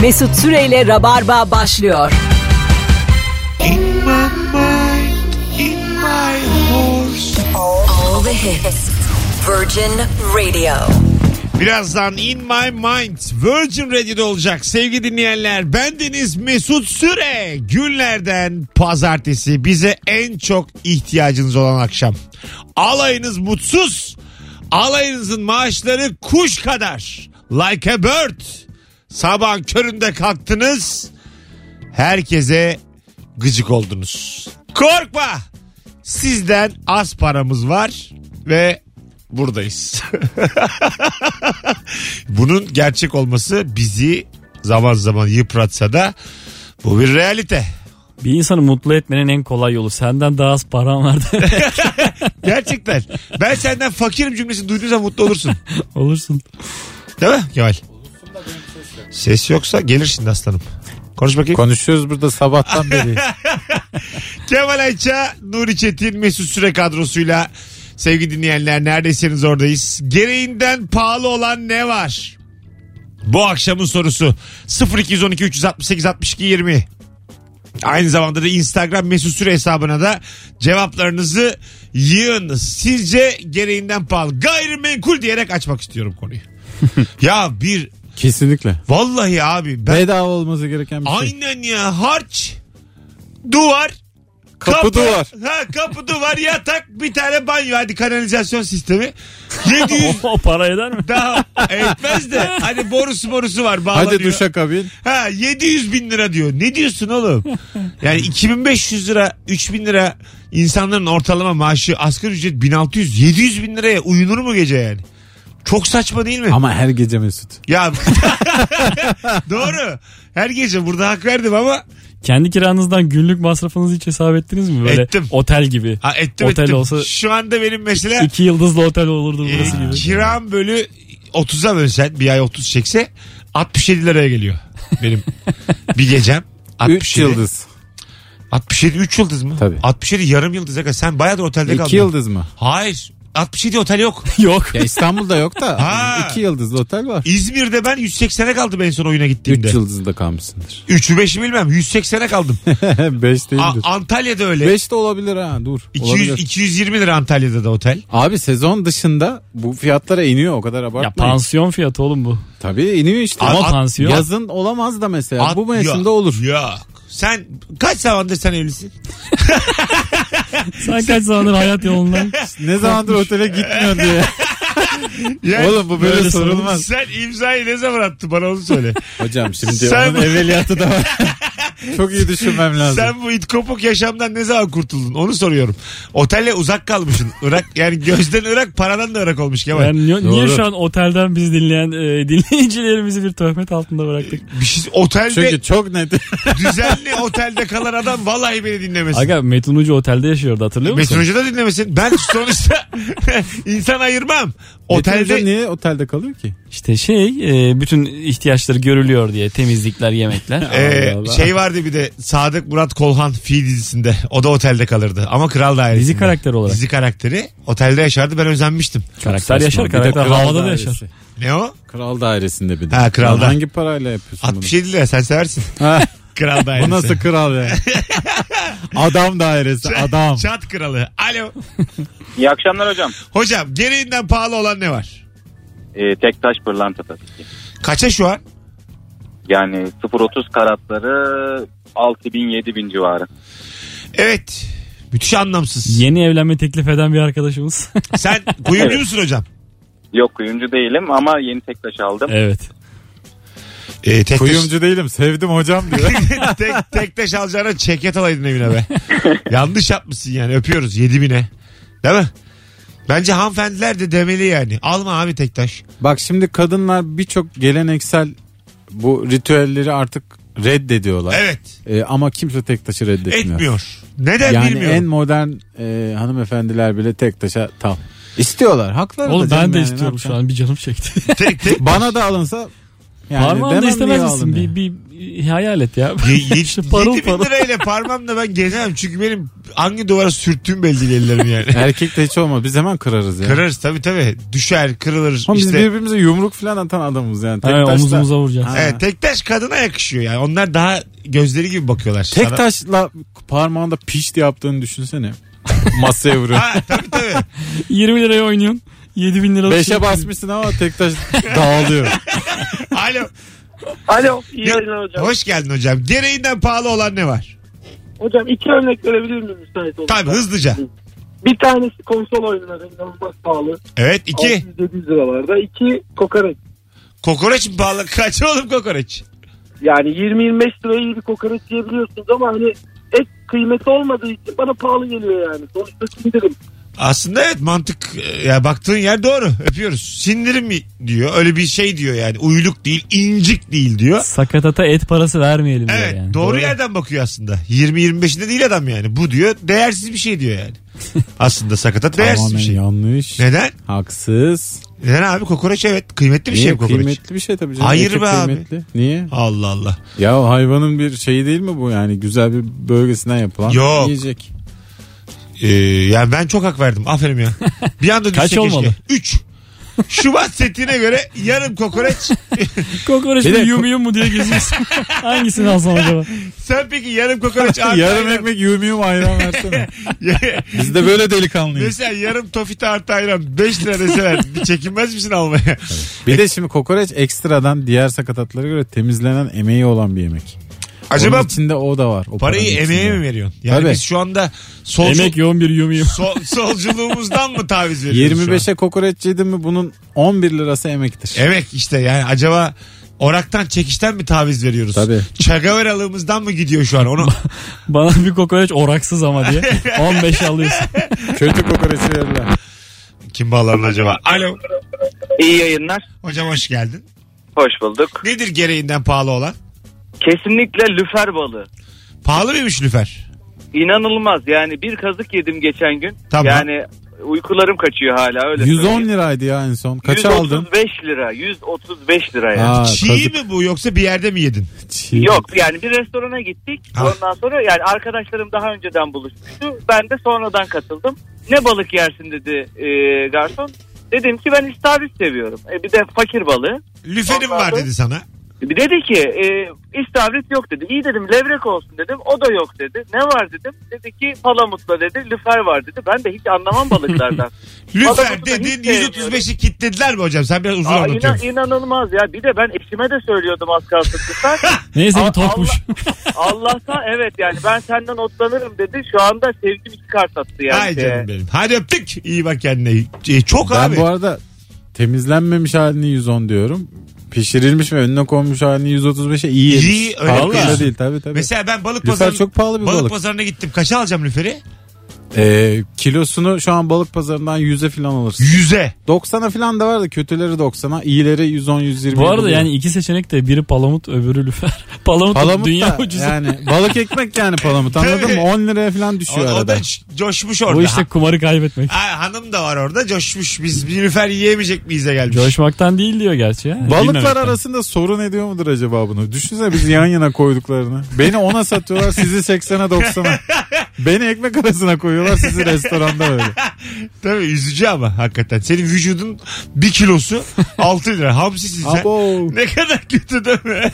Mesut Süre ile Rabarba başlıyor. In my mind, in my horse. All the hits. Virgin Radio. Birazdan In My Mind Virgin Radio'da olacak sevgili dinleyenler. Bendeniz Mesut Süre. Günlerden pazartesi, bize en çok ihtiyacınız olan akşam. Alayınız mutsuz, alayınızın maaşları kuş kadar. Like a bird. Sabahın köründe kalktınız, herkese gıcık oldunuz. Korkma, sizden az paramız var ve buradayız. Bunun gerçek olması bizi zaman zaman yıpratsa da bu bir realite. Bir insanı mutlu etmenin en kolay yolu, senden daha az param var. Gerçekten. Ben senden fakirim cümlesini duyduğun zaman mutlu olursun. Olursun. Değil mi Kemal? Olursun da ses yok. Ses yoksa gelirsin aslanım. Konuş bakayım. Konuşuyoruz burada sabahtan beri. Kemal Ayça, Nuri Çetin, Mesut Süre kadrosuyla. Sevgili dinleyenler, neredeyseniz oradayız. Gereğinden pahalı olan ne var? Bu akşamın sorusu. 0212 368 62 20. Aynı zamanda da Instagram Mesut Süre hesabına da cevaplarınızı yığınız. Sizce gereğinden pahalı. Gayrimenkul diyerek açmak istiyorum konuyu. Ya bir... Kesinlikle. Vallahi abi. Bedava olması gereken bir şey. Aynen ya, harç, duvar... Kapı duvar. Ha, kapı duvar, yatak, bir tane banyo, hadi kanalizasyon sistemi. 700. O para eder mi? Daha etmez de. Hani borusu var, bağlanıyor. Hadi duşakabin. Ha, 700 bin lira diyor. Ne diyorsun oğlum? Yani 2500 lira, 3000 lira insanların ortalama maaşı, asgari ücret 1600, 700 bin liraya uyunur mu gece yani? Çok saçma değil mi? Ama her gece Mesut. Ya doğru. Her gece burada hak verdim ama. Kendi kiranızdan günlük masrafınızı hiç hesap ettiniz mi? Böyle ettim. Otel gibi. Ha, ettim otel ettim. Olsa şu anda benim mesela. 2 yıldızlı otel olurdu burası gibi. Kiram bölü 30'a bölsen, bir ay 30 çekse 67 liraya geliyor. Benim bir gecem. 3 yıldız. 67 3 yıldız mı? Tabii. 67 yarım yıldız. Sen bayağı da otelde kaldın. 2 yıldız mı? Hayır. 67 otel yok. Yok. Ya İstanbul'da yok da. Ha. 2 yıldızlı otel var. İzmir'de ben 180'e kaldım en son oyuna gittiğimde. 3 yıldızlı kalmışsındır. 3'ü 5'i bilmem. 180'e kaldım. 5 değildir. Antalya'da öyle. 5 de olabilir ha, dur. 220 lira Antalya'da da otel. Abi sezon dışında bu fiyatlara iniyor, o kadar abartmayın. Ya pansiyon fiyatı oğlum bu. Tabii iniyor işte. Ama pansiyon. Yazın olamaz da mesela. Bu mevsimde olur. Ya. Sen kaç zamandır sen evlisin? Sen kaç zamandır hayat yolundan? Ne zamandır otele gitmiyor diye. Yani, oğlum bu böyle sorulmaz. Sen imzayı ne zaman attın, bana onu söyle. Hocam şimdi sen onun evveliyatı da var. Çok iyi düşünmem lazım. Sen bu it kopuk yaşamdan ne zaman kurtuldun? Onu soruyorum. Otelle uzak kalmışsın. Irak, yani gözden Irak, paradan da Irak olmuş Kemal. Yani niye şu an otelden bizi dinleyen dinleyicilerimizi bir töhmet altında bıraktık? Bir şey, otelde, çünkü çok net. Düzenli otelde kalan adam vallahi beni dinlemesin. Aga, Metin Ucu otelde yaşıyordu, hatırlıyor musun? Metin Ucu da dinlemesin. Ben sonuçta insan ayırmam. Otelde niye otelde kalıyor ki? İşte bütün ihtiyaçları görülüyor diye, temizlikler, yemekler. Şey vardı bir de, Sadık Murat Kolhan Fi dizisinde, o da otelde kalırdı ama kral dairesinde. Dizi karakteri olarak. Dizi karakteri otelde yaşardı, ben özenmiştim. Karakter yaşar, karakter havada da yaşar. Ne o? Kral dairesinde bir de. Ha, kral da. Hangi parayla yapıyorsun bunu? 67 lira, sen seversin. Kral dairesi. Bu nasıl kral ya? Adam dairesi, adam. Çat kralı. Alo. İyi akşamlar hocam. Hocam, gereğinden pahalı olan ne var? Tek taş pırlanta tabii ki. Kaça şu an? Yani 0.30 karatları 6.000-7.000 civarı. Evet. Müthiş anlamsız. Yeni evlenme teklif eden bir arkadaşımız. Sen kuyumcu musun hocam? Yok, kuyumcu değilim ama yeni tek taş aldım. Evet. Kuyumcu değilim, sevdim hocam diyor. tek taş alacağına çeket alaydın evine be. Yanlış yapmışsın yani, öpüyoruz 7.000'e. Değil mi? Bence hanımefendiler de demeli yani. Alma abi tek taş. Bak şimdi kadınlar birçok geleneksel bu ritüelleri artık reddediyorlar. Evet. Ama kimse tek taşı reddetmiyor. Etmiyor. Neden yani bilmiyorum. Yani en modern hanımefendiler bile tek taşa tam. İstiyorlar. Hakları da. Oğlum ben de yani istiyorum şu an, bir canım çekti. Tek. Bana da alınsa Yani parmağını istemez misin? Bir hayal et ya. 7.000 lirayla parmağımla ben gezemem. Çünkü benim hangi duvara sürttüğüm belli ellerim yani. Erkek de hiç olmaz. Biz hemen kırarız yani. Kırarız tabii. Düşer, kırılır. Ama biz birbirimize yumruk falan atan adamız yani. Tek taşla, omuzumuza vuracağız. Evet, tek taş kadına yakışıyor yani. Onlar daha gözleri gibi bakıyorlar. Tek taşla parmağında piş diye yaptığını düşünsene. Masaya vuruyor. Ha, tabii. 20 liraya oynuyorsun. 7.000 lira. 5'e basmışsın ama tek taş dağılıyor. Alo. İyi yayınlar hocam. Hoş geldin hocam. Gereğinden pahalı olan ne var? Hocam 2 örnek verebilir miyim müsait olursa? Tabii hızlıca. Bir tanesi konsol oyunları. İnanılmaz pahalı. Evet. 2. 600-700 liralarda. 2 kokoreç. Kokoreç mi pahalı? Kaç oğlum kokoreç? Yani 20-25 liraya iyi bir kokoreç yiyebiliyorsunuz ama hani et kıymeti olmadığı için bana pahalı geliyor yani. Sonuçta sindirim. Aslında evet, mantık ya, baktığın yer doğru. Öpüyoruz. Sindirim diyor. Öyle bir şey diyor yani. Uyluk değil, incik değil diyor. Sakatata et parası vermeyelim evet, diyor yani. Doğru yerden bakıyor aslında. 20-25'inde değil adam yani. Bu diyor değersiz bir şey diyor yani. Aslında sakatat değersiz bir şey. Yanlış. Neden? Haksız. Neden abi? Kokoreç evet. Kıymetli bir şey mi kokoreç? Kıymetli bir şey tabii canım. Hayır be kıymetli abi. Niye? Allah Allah. Ya hayvanın bir şeyi değil mi bu yani? Güzel bir bölgesinden yapılan yiyecek. Yani ben çok hak verdim. Aferin ya. Bir anda düşse keşke. Kaç olmalı? 3. Şubat setine göre yarım kokoreç. Kokoreç mi yum mu diye geziyorsun. Hangisini alsam acaba? Sen peki yarım kokoreç artı yarım ekmek yum ayran versene. Biz de böyle delikanlıyız. Mesela yarım tofita artı ayran 5 lira deseler çekinmez misin almaya? Evet. Bir de şimdi kokoreç ekstradan diğer sakatatlara göre temizlenen emeği olan bir yemek. Acaba onun içinde o da var. O parayı emeğe mi veriyorsun? Yani tabii. Biz şu anda emek yoğun bir yumuyum. Solculuğumuzdan mı taviz veriyoruz? 25'e kokoreç yedin mi bunun 11 lirası emektir. Emek işte yani, acaba oraktan çekişten mi taviz veriyoruz? Tabii. Çagaveralığımızdan mı gidiyor şu an? Onu bana bir kokoreç oraksız ama diye 15 alıyorsun. Kötü kokoreçi verirler. Kim bağlarlar acaba? Alo. İyi yayınlar. Hocam hoş geldin. Hoş bulduk. Nedir gereğinden pahalı olan? Kesinlikle lüfer balığı. Pahalı mıymış lüfer? İnanılmaz yani, bir kazık yedim geçen gün. Tamam. Yani uykularım kaçıyor hala öyle. 110 söyleyeyim. Liraydı ya en son. Kaça aldın? 135 lira yani. Aa, çiğ kazık mi bu yoksa bir yerde mi yedin? Çiğ. Yok yani bir restorana gittik. Ha. Ondan sonra yani arkadaşlarım daha önceden buluşmuştu. Ben de sonradan katıldım. Ne balık yersin dedi garson. Dedim ki ben istavrit seviyorum. Bir de fakir balığı. Lüferim var dedi sana. Dedi ki istavrit yok dedi. İyi dedim, levrek olsun dedim. O da yok dedi. Ne var dedim. Dedi ki palamutla dedi. Lüfer var dedi. Ben de hiç anlamam balıklardan. Lüfer dedin 135'i kilitlediler mi hocam? Sen biraz uzun anlatıyorsun. İnanılmaz ya. Bir de ben eşime de söylüyordum az kalsın lüfer. Neyse ki topmuş. Allah'tan evet yani ben senden otlanırım dedi. Şu anda sevgim 2 kart attı yani. Hay canım benim. Hadi öptük. İyi bak kendine. Çok ben abi. Ben bu arada temizlenmemiş halini 110 diyorum. Pişirilmiş ve önüne konmuş halini 135'e iyi yemiş. İyi öyle pahalı değil tabii. Mesela ben balık pazarına gittim. Kaça alacağım lüferi? Kilosunu şu an balık pazarından 100'e falan alırsın. 100'e? 90'a falan da var da kötüleri 90'a, iyileri 110-120. Bu arada oluyor. Yani 2 seçenek de, biri palamut öbürü lüfer. Palamut dünya ucuzu. Yani balık ekmek yani palamut, anladın mı? 10 liraya falan düşüyor arada. O da coşmuş orada. Bu işte kumarı kaybetmek. Hanım da var orada coşmuş. Biz bir lüfer yiyemeyecek miyiz de gelmiş. Coşmaktan değil diyor gerçi. Ya. Balıklar bilmemekten. Arasında sorun ediyor mudur acaba bunu? Düşünsene bizi yan yana koyduklarını. Beni 10'a satıyorlar, sizi 80'e 90'a. Beni ekmek arasına koyuyorlar, sizi restoranda böyle. Tabii üzücü ama hakikaten. Senin vücudun bir kilosu 6 lira. Hamsisin sen. Abo. Ne kadar kötü değil mi?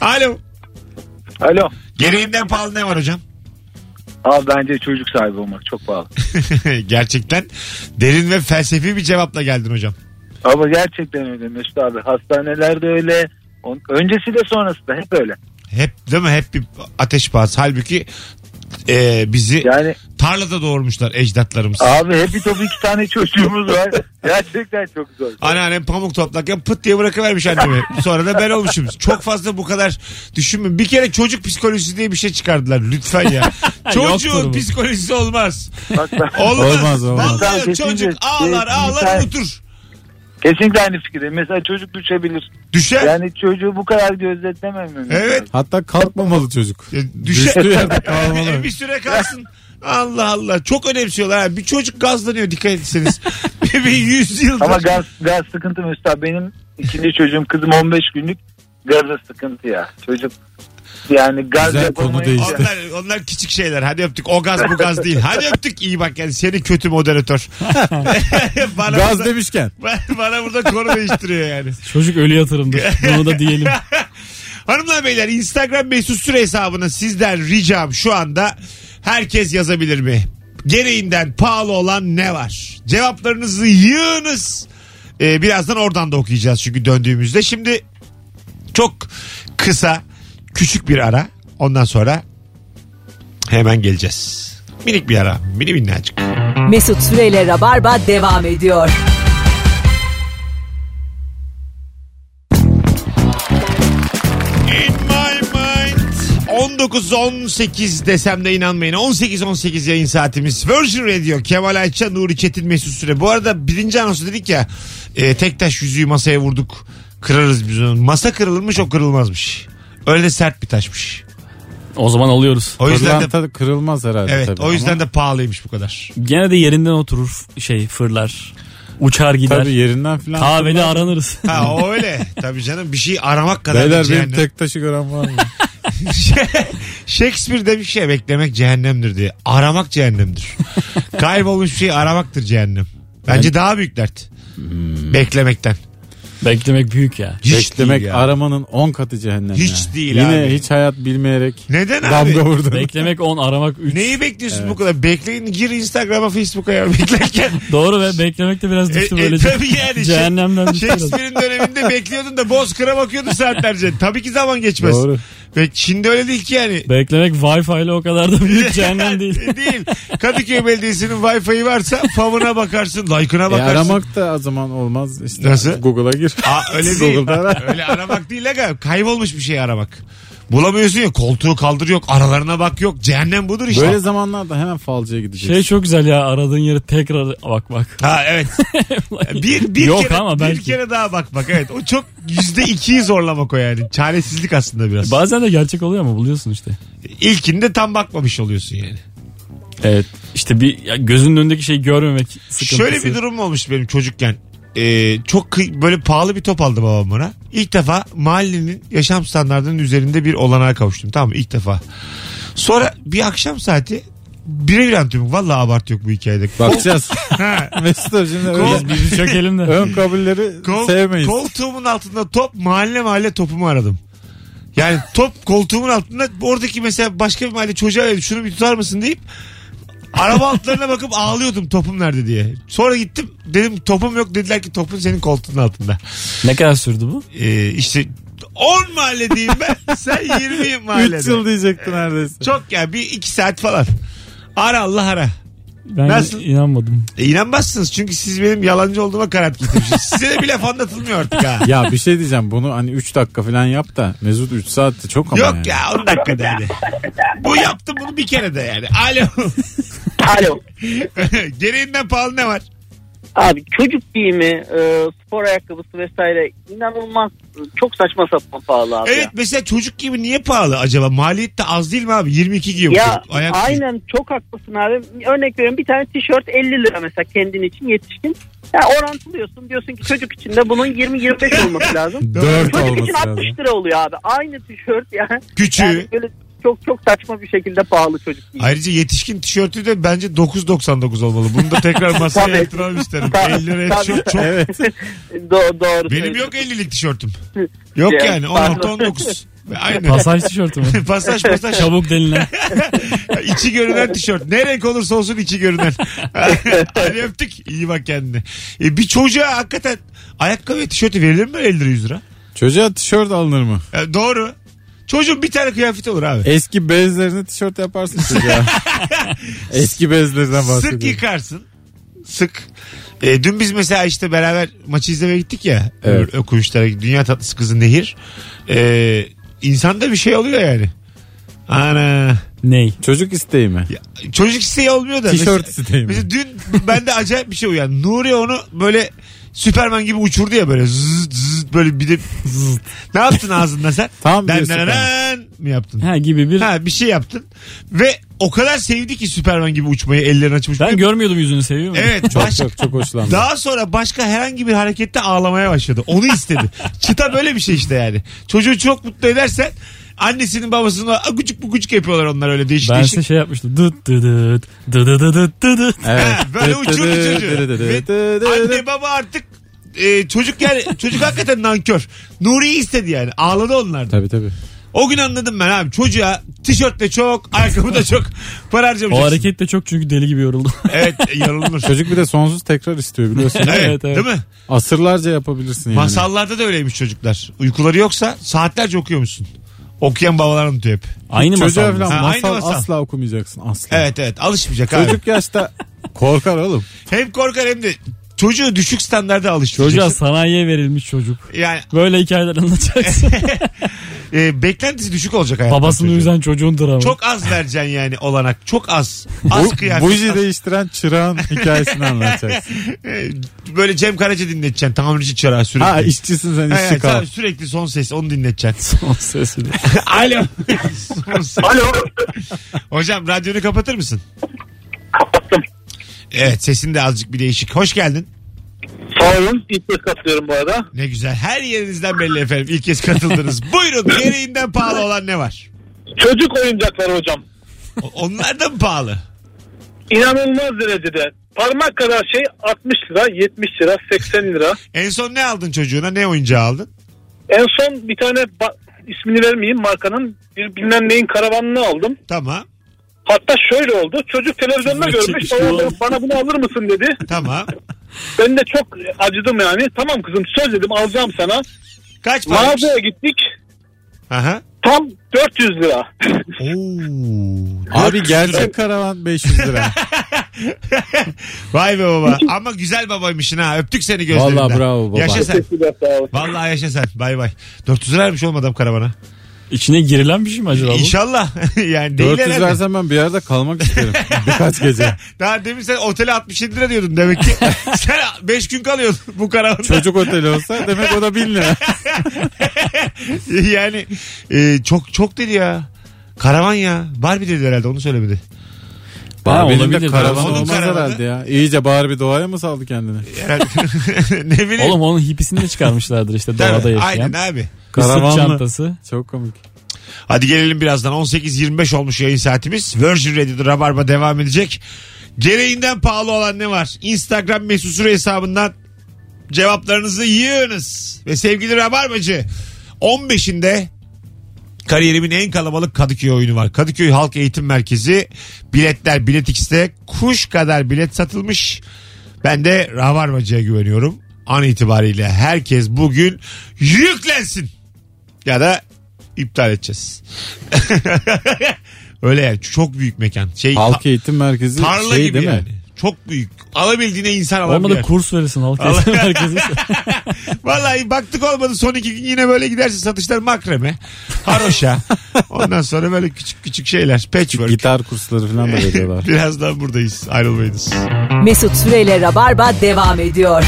Alo. Gereğinden pahalı ne var hocam? Abi bence çocuk sahibi olmak çok pahalı. Gerçekten derin ve felsefi bir cevapla geldin hocam. Abi gerçekten öyle Mesut abi. Hastanelerde öyle. Öncesi de sonrası da hep öyle. Hep değil mi? Hep bir ateş pahası. Halbuki bizi yani, tarlada doğurmuşlar ecdatlarımız. Abi hep bir top 2 tane çocuğumuz var. Gerçekten çok zor. Anneannem pamuk toplarken pıt diye bırakıvermiş annemi. Sonra da ben olmuşum. Çok fazla bu kadar düşünmeyin. Bir kere çocuk psikolojisi diye bir şey çıkardılar. Lütfen ya. Çocuğun psikolojisi olmaz. Olmaz. Vallahi çocuk ağlar unutur. Kesinlikle aynı fikirde. Mesela çocuk düşebilir. Düşer. Yani çocuğu bu kadar gözetlememeli. Evet. Hatta kalkmamalı çocuk. Düşer. Bir süre kalsın. Allah Allah. Çok önemsiyorlar. Bir çocuk gazlanıyor, dikkat etseniz. Bir 100 yıldır. Ama gaz sıkıntı Mesut abi. Benim İkinci çocuğum, kızım 15 günlük. Gazda sıkıntı ya. Çocuk yani gaz yapamayız. Onlar küçük şeyler. Hadi öptük. O gaz bu gaz değil. Hadi öptük. İyi bak yani seni kötü moderatör. Gaz demişken. Bana burada konu değiştiriyor yani. Çocuk ölü yatırımdır. Bunu da diyelim. Hanımlar beyler, Instagram Mesut Süre hesabına sizden ricam şu anda herkes yazabilir mi? Gereğinden pahalı olan ne var? Cevaplarınızı yığınız. Birazdan oradan da okuyacağız çünkü döndüğümüzde. Şimdi çok kısa küçük bir ara. Ondan sonra hemen geleceğiz. Minik bir ara. Mini minnacık. Mesut Süre ile Rabarba devam ediyor. In my mind. 19-18 desem de inanmayın. 18-18 yayın saatimiz. Virgin Radio. Kemal Ayça, Nuri Çetin, Mesut Süre. Bu arada birinci anonsu dedik ya. Tek taş yüzüğü masaya vurduk. Kırarız biz onu. Masa kırılırmış, o kırılmazmış. Öyle de sert bir taşmış. O zaman alıyoruz. O yüzden de kırılmaz herhalde. Evet, tabii o yüzden ama de pahalıymış bu kadar. Gene de yerinden oturur, fırlar. Uçar gider. Tabii yerinden falan. Kahvede aranırız. Ha öyle. Tabii canım, bir şey aramak kadar. Beyler benim cehennem. Tek taşı gören var mı? Shakespeare'de bir şey beklemek cehennemdir diye. Aramak cehennemdir. Kaybolmuş bir şey aramaktır cehennem. Bence daha büyük dert. Beklemekten. Beklemek büyük ya. Hiç beklemek ya. Aramanın 10 katı cehennem. Hiç ya. Değil yine abi. Hiç hayat bilmeyerek. Neden abi? Beklemek 10, aramak 3. Neyi bekliyorsun evet. Bu kadar? Bekleyin, gir Instagram'a, Facebook'a ya beklerken. Doğru ve beklemek de biraz düştü böylece. Tabii yani. Cehennemden düştü. Shakespeare'in döneminde bekliyordun da Bozkır'a bakıyordun saatlerce. Tabii ki zaman geçmez. Doğru. Ve Çin'de öyle değil ki yani. Beklemek Wi-Fi ile o kadar da büyük cehennem değil. Değil. Kadıköy Belediyesi'nin Wi-Fi'yi varsa favına bakarsın, like'ına bakarsın. Aramak da o zaman olmaz. İşte nasıl? Google'a gir. Aa, öyle değil. Öyle aramak değil. Kaybolmuş bir şey aramak. Bulamıyorsun ya, koltuğu kaldır yok, aralarına bak yok. Cehennem budur işte. Böyle zamanlarda hemen falcıya gideceksin. Çok güzel ya, aradığın yere tekrar bakmak. Ha evet. Bir kere daha bakmak evet. O çok %2'yi zorlamak o yani. Çaresizlik aslında biraz. Bazen de gerçek oluyor ama buluyorsun işte. İlkinde tam bakmamış oluyorsun yani. Evet işte bir gözünün önündeki şeyi görmemek sıkıntısı. Şöyle bir durum olmuş benim çocukken. Çok böyle pahalı bir top aldı babam bana. İlk defa mahallenin yaşam standartının üzerinde bir olanağa kavuştum. Tamam mı? İlk defa. Sonra bir akşam saati birebir anlatıyorum. Vallahi abartı yok bu hikayede. Bakacağız. Mesut abi şimdi bizi çökelim de. Ön kabulleri sevmeyiz. Koltuğumun altında top, mahalle topumu aradım. Yani top koltuğumun altında, oradaki mesela başka bir mahalle çocuğa verdim. Şunu bir tutar mısın deyip araba altlarına bakıp ağlıyordum topum nerede diye. Sonra gittim, dedim topum yok, dediler ki topun senin koltuğun altında. Ne kadar sürdü bu? İşte 10 mahalle diyeyim ben, sen 20 mahallede. 3 yıl diyecektin neredeyse. Çok ya, bir 2 saat falan. Ara Allah ara. Ben nasıl? İnanmadım. İnanmazsınız çünkü siz benim yalancı olduğuma kanaat getirmişsiniz. Size de bir laf anlatılmıyor artık ha. Ya bir şey diyeceğim, bunu hani 3 dakika falan yap da Mesut 3 saatte çok ama. Yok yani. Ya 10 dakikada yani. Bu yaptım bunu bir kere de yani. Alo. Gereğinden pahalı ne var? Abi çocuk giyimi, spor ayakkabısı vesaire inanılmaz, çok saçma sapan pahalı abi. Evet ya. Mesela çocuk giyimi niye pahalı acaba? Maliyet de az değil mi abi? 22 giyiyormuş. Ya aynen giyiyor. Çok haklısın abi. Örnek veriyorum, bir tane tişört 50 lira mesela, kendin için yetişkin. Ya orantılıyorsun, diyorsun ki çocuk için de bunun 20-25 olması lazım. Çocuk için 60 lira oluyor abi. Aynı tişört yani. Küçüğü. Yani böyle çok saçma bir şekilde pahalı çocuk değil. Ayrıca yetişkin tişörtü de bence 9.99 olmalı. Bunu da tekrar masaya yatıralım isterim. 50 liraya tişört çok. Evet. Doğru. Benim yok 50'lik tişörtüm. Yok yani 16-19. Aynen. Pasaj tişörtü mü? Pasaj. Çabuk delinen. İçi görünen tişört. Ne renk olursa olsun içi görünen. Hadi öptük. İyi bak kendine. Bir çocuğa hakikaten ayakkabı ve tişörtü verilir mi 50 lira 100 lira? Çocuğa tişört alınır mı? Doğru. Çocuğun bir tane kıyafeti olur abi. Eski bezlerini tişört yaparsın çocuğa. Eski bezlerden bahsediyorum. Sık yıkarsın. Dün biz mesela işte beraber maçı izlemeye gittik ya. Evet. Okuyuşlara. Dünya tatlısı kızı Nehir. İnsanda bir şey oluyor yani. Ana. Ney? Çocuk isteği mi? Ya, çocuk isteği olmuyor da. Tişört isteği mi? Mesela dün bende acayip bir şey uyandı. Nuri onu böyle Süperman gibi uçurdu ya böyle zıt zıt böyle bir de zıt. Ne yaptın ağzından sen? Tamam diyor Süperman. Mi yaptın? Ha gibi bir. Ha bir şey yaptın. Ve o kadar sevdi ki Süperman gibi uçmayı, ellerini açıp uçmayı. Ben görmüyordum yüzünü, seviyor musun? Evet. Çok hoşlandı. Daha sonra başka herhangi bir harekette ağlamaya başladı. Onu istedi. Çıta böyle bir şey işte yani. Çocuğu çok mutlu edersen annesinin babasının küçük bu küçük yapıyorlar onlar öyle değişik değişik. Ben size şey yapmıştım. Dıt dıt dıt dıt dıt dıt. Evet. Böyle uçurdu çocuğu. Anne baba artık çocuk yani çocuk hakikaten nankör. Nuri'yi istedi yani. Ağladı onlar. Tabii. O gün anladım ben abi. Çocuğa tişört de çok, ayakkabı da çok para harcamayacaksın. O hareket de çok çünkü deli gibi yoruldu. Evet yorulur. Çocuk bir de sonsuz tekrar istiyor biliyorsun. evet. Değil mi? Asırlarca yapabilirsin yani. Masallarda da öyleymiş çocuklar. Uykuları yoksa saatlerce okuyormuşsun. Okuyan babalar anlatıyor hep. Aynı masal. Masal asla okumayacaksın asla. Evet alışmayacak abi. Çocuk yaşta korkar oğlum. Hem korkar hem de çocuğu düşük standarda alıştıracaksın. Çocuğa sanayiye verilmiş çocuk. Yani böyle hikayeler anlatacaksın. Beklentisi düşük olacak hayatım. Babasının yüzden çocuğun dramı. Çok az vereceksin yani olanak. Çok az. Az kıyafet. Buji değiştiren çırağın hikayesini anlatacaksın. Böyle Cem Karaca dinleteceksin. Tamirci çırağı sürekli. Ha işçisin sen işçi kal. Sürekli son ses onu dinleteceksin. Son sesini. Alo. Son ses. Alo. Hocam radyonu kapatır mısın? Kapattım. Evet sesin de azıcık bir değişik. Hoş geldin. Sağ olun. İlk kez katılıyorum bu arada. Ne güzel. Her yerinizden belli efendim. İlk kez katıldınız. Buyurun. Gereğinden pahalı olan ne var? Çocuk oyuncakları hocam. Onlar da mı pahalı? İnanılmaz derecede. Parmak kadar şey 60 lira, 70 lira, 80 lira. En son ne aldın çocuğuna? Ne oyuncağı aldın? En son bir tane ismini vermeyeyim markanın bir bilmem neyin karavanını aldım. Tamam. Hatta şöyle oldu. Çocuk televizyonda görmüş. Bana bunu alır mısın dedi. Tamam. Ben de çok acıdım yani. Tamam kızım söz dedim alacağım sana. Kaç para? Mağazaya gittik. Aha. Tam 400 lira. Oo. Abi gerçek karavan 500 lira. Vay be baba. Ama güzel babaymışsın ha. Öptük seni gözlerinden. Vallahi bravo baba. Yaşa sen. Vallahi yaşa sen. Bay bay. 400 liraymış olmadan karavana. İçine girilen bir şey mi acaba? İnşallah. Yani 400 versen ben bir yerde kalmak isterim. Birkaç gece. Daha demin sen otele 67 lira diyordun demek ki. Sen 5 gün kalıyorsun bu karavanda. Çocuk oteli olsa demek o da 1000 lira. Yani çok çok dedi ya. Karavan ya. Barbie dedi herhalde onu söylemedi. Barbie'nin de karavan olmaz herhalde ya. İyice Barbie doğaya mı saldı kendini? Ne bileyim. Oğlum onun hipisini de çıkarmışlardır işte doğada yaşayan. Aynen abi. Kısır çantası. Çok komik. Hadi gelelim birazdan. 18.25 olmuş yayın saatimiz. Virgin Radio'da Rabarba devam edecek. Gereğinden pahalı olan ne var? Instagram Mesut Süre hesabından cevaplarınızı yığınız. Ve sevgili Rabarbacı 15'inde kariyerimin en kalabalık Kadıköy oyunu var. Kadıköy Halk Eğitim Merkezi. Biletler Biletix'te kuş kadar bilet satılmış. Ben de Rabarbacı'ya güveniyorum. An itibariyle herkes bugün yüklensin. Ya da iptal edeceğiz. Öyle yani çok büyük mekan. Halk Eğitim Merkezi tarla şey gibi değil yani. Mi? Çok büyük. Alabildiğine insan alabilir. Olmadı kurs verirsin Halk Eğitim Merkezi. Vallahi baktık olmadı son iki gün yine böyle giderse satışlar makreme. Haroşa. Ondan sonra böyle küçük küçük şeyler. Patchwork. Gitar kursları falan da veriyorlar. Birazdan buradayız. Ayrılmayınız. Mesut Süre ile Rabarba devam ediyor.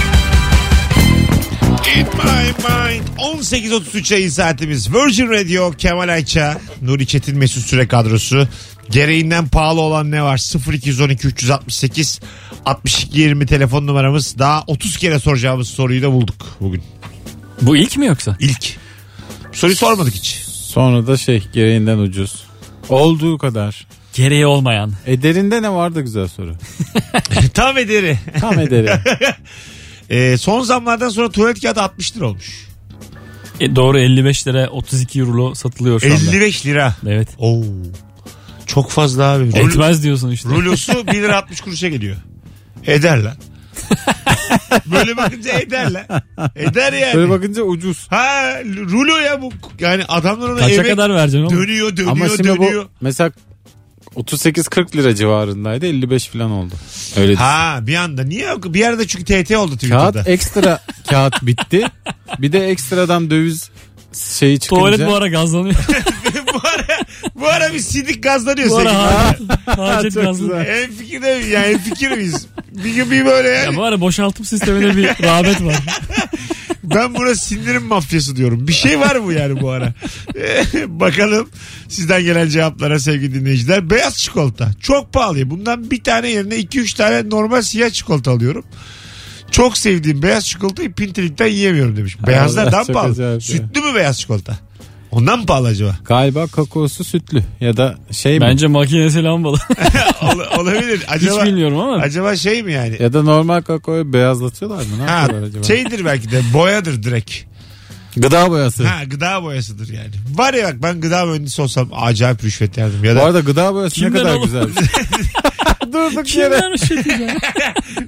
In my mind. 18.33 yayın saatimiz. Virgin Radio, Kemal Ayça, Nuri Çetin, Mesut Süre kadrosu. Gereğinden pahalı olan ne var? 0212 368 62 20 telefon numaramız. Daha 30 kere soracağımız soruyu da bulduk bugün. Bu ilk mi yoksa? İlk. Soruyu sormadık hiç. Sonra da gereğinden ucuz. Olduğu kadar. Gereği olmayan. Ederinde ne vardı güzel soru. Tam ederi. Son zamlardan sonra tuvalet kağıdı 60 lira olmuş. Doğru 55 lira 32 euro satılıyor şu anda. 55 lira. Evet. Oo. Çok fazla abi. Etmez diyorsun işte. Rulosu 1 lira 60 kuruşa geliyor. Eder lan. Böyle bakınca eder lan. Eder yani. Böyle bakınca ucuz. Ha rulo ya bu. Yani adamlar ona kaça kadar vereceksin oğlum? Dönüyor. Ama şimdi dönüyor. Bu mesela 38-40 lira civarındaydı 55 falan oldu. Öyle ha düşün. Bir anda niye bir yerde çünkü TT oldu Twitter'da. Kağıt ekstra kağıt bitti. Bir de ekstradan döviz şeyi çıkınca. Tuvalet bu ara gazlanıyor. bu ara bir sidik gazlanıyor. Bu ara hacet gazlanıyor. En fikir değil mi? Yani fikir miyiz? Bir böyle yani. Ya bu ara boşaltım sistemine bir rağbet var. Ben buna sindirim mafyası diyorum. Bir şey var mı yani bu ara? Bakalım sizden gelen cevaplara sevgili dinleyiciler. Beyaz çikolata. Çok pahalı. Bundan bir tane yerine 2-3 tane normal siyah çikolata alıyorum. Çok sevdiğim beyaz çikolatayı pintilikten yiyemiyorum demiş. Beyazlar daha pahalı. Sütlü mü beyaz çikolata? Ondan mı pahalı acaba? Galiba kakaosu sütlü ya da şey mi? Bence makinesi lambalı. Olabilir. Acaba, hiç bilmiyorum ama. Acaba şey mi yani? Ya da normal kakaoyu beyazlatıyorlar mı? Ne yapıyorlar acaba? Şeydir belki de, boyadır direkt. Gıda boyası. Ha, gıda boyasıdır yani. Var ya, bak ben gıda mühendisi olsam acayip rüşvet yerdim. Ya da... Bu arada gıda boyası kimden ne kadar olur? Güzel. Durduk kimden yere. Kimden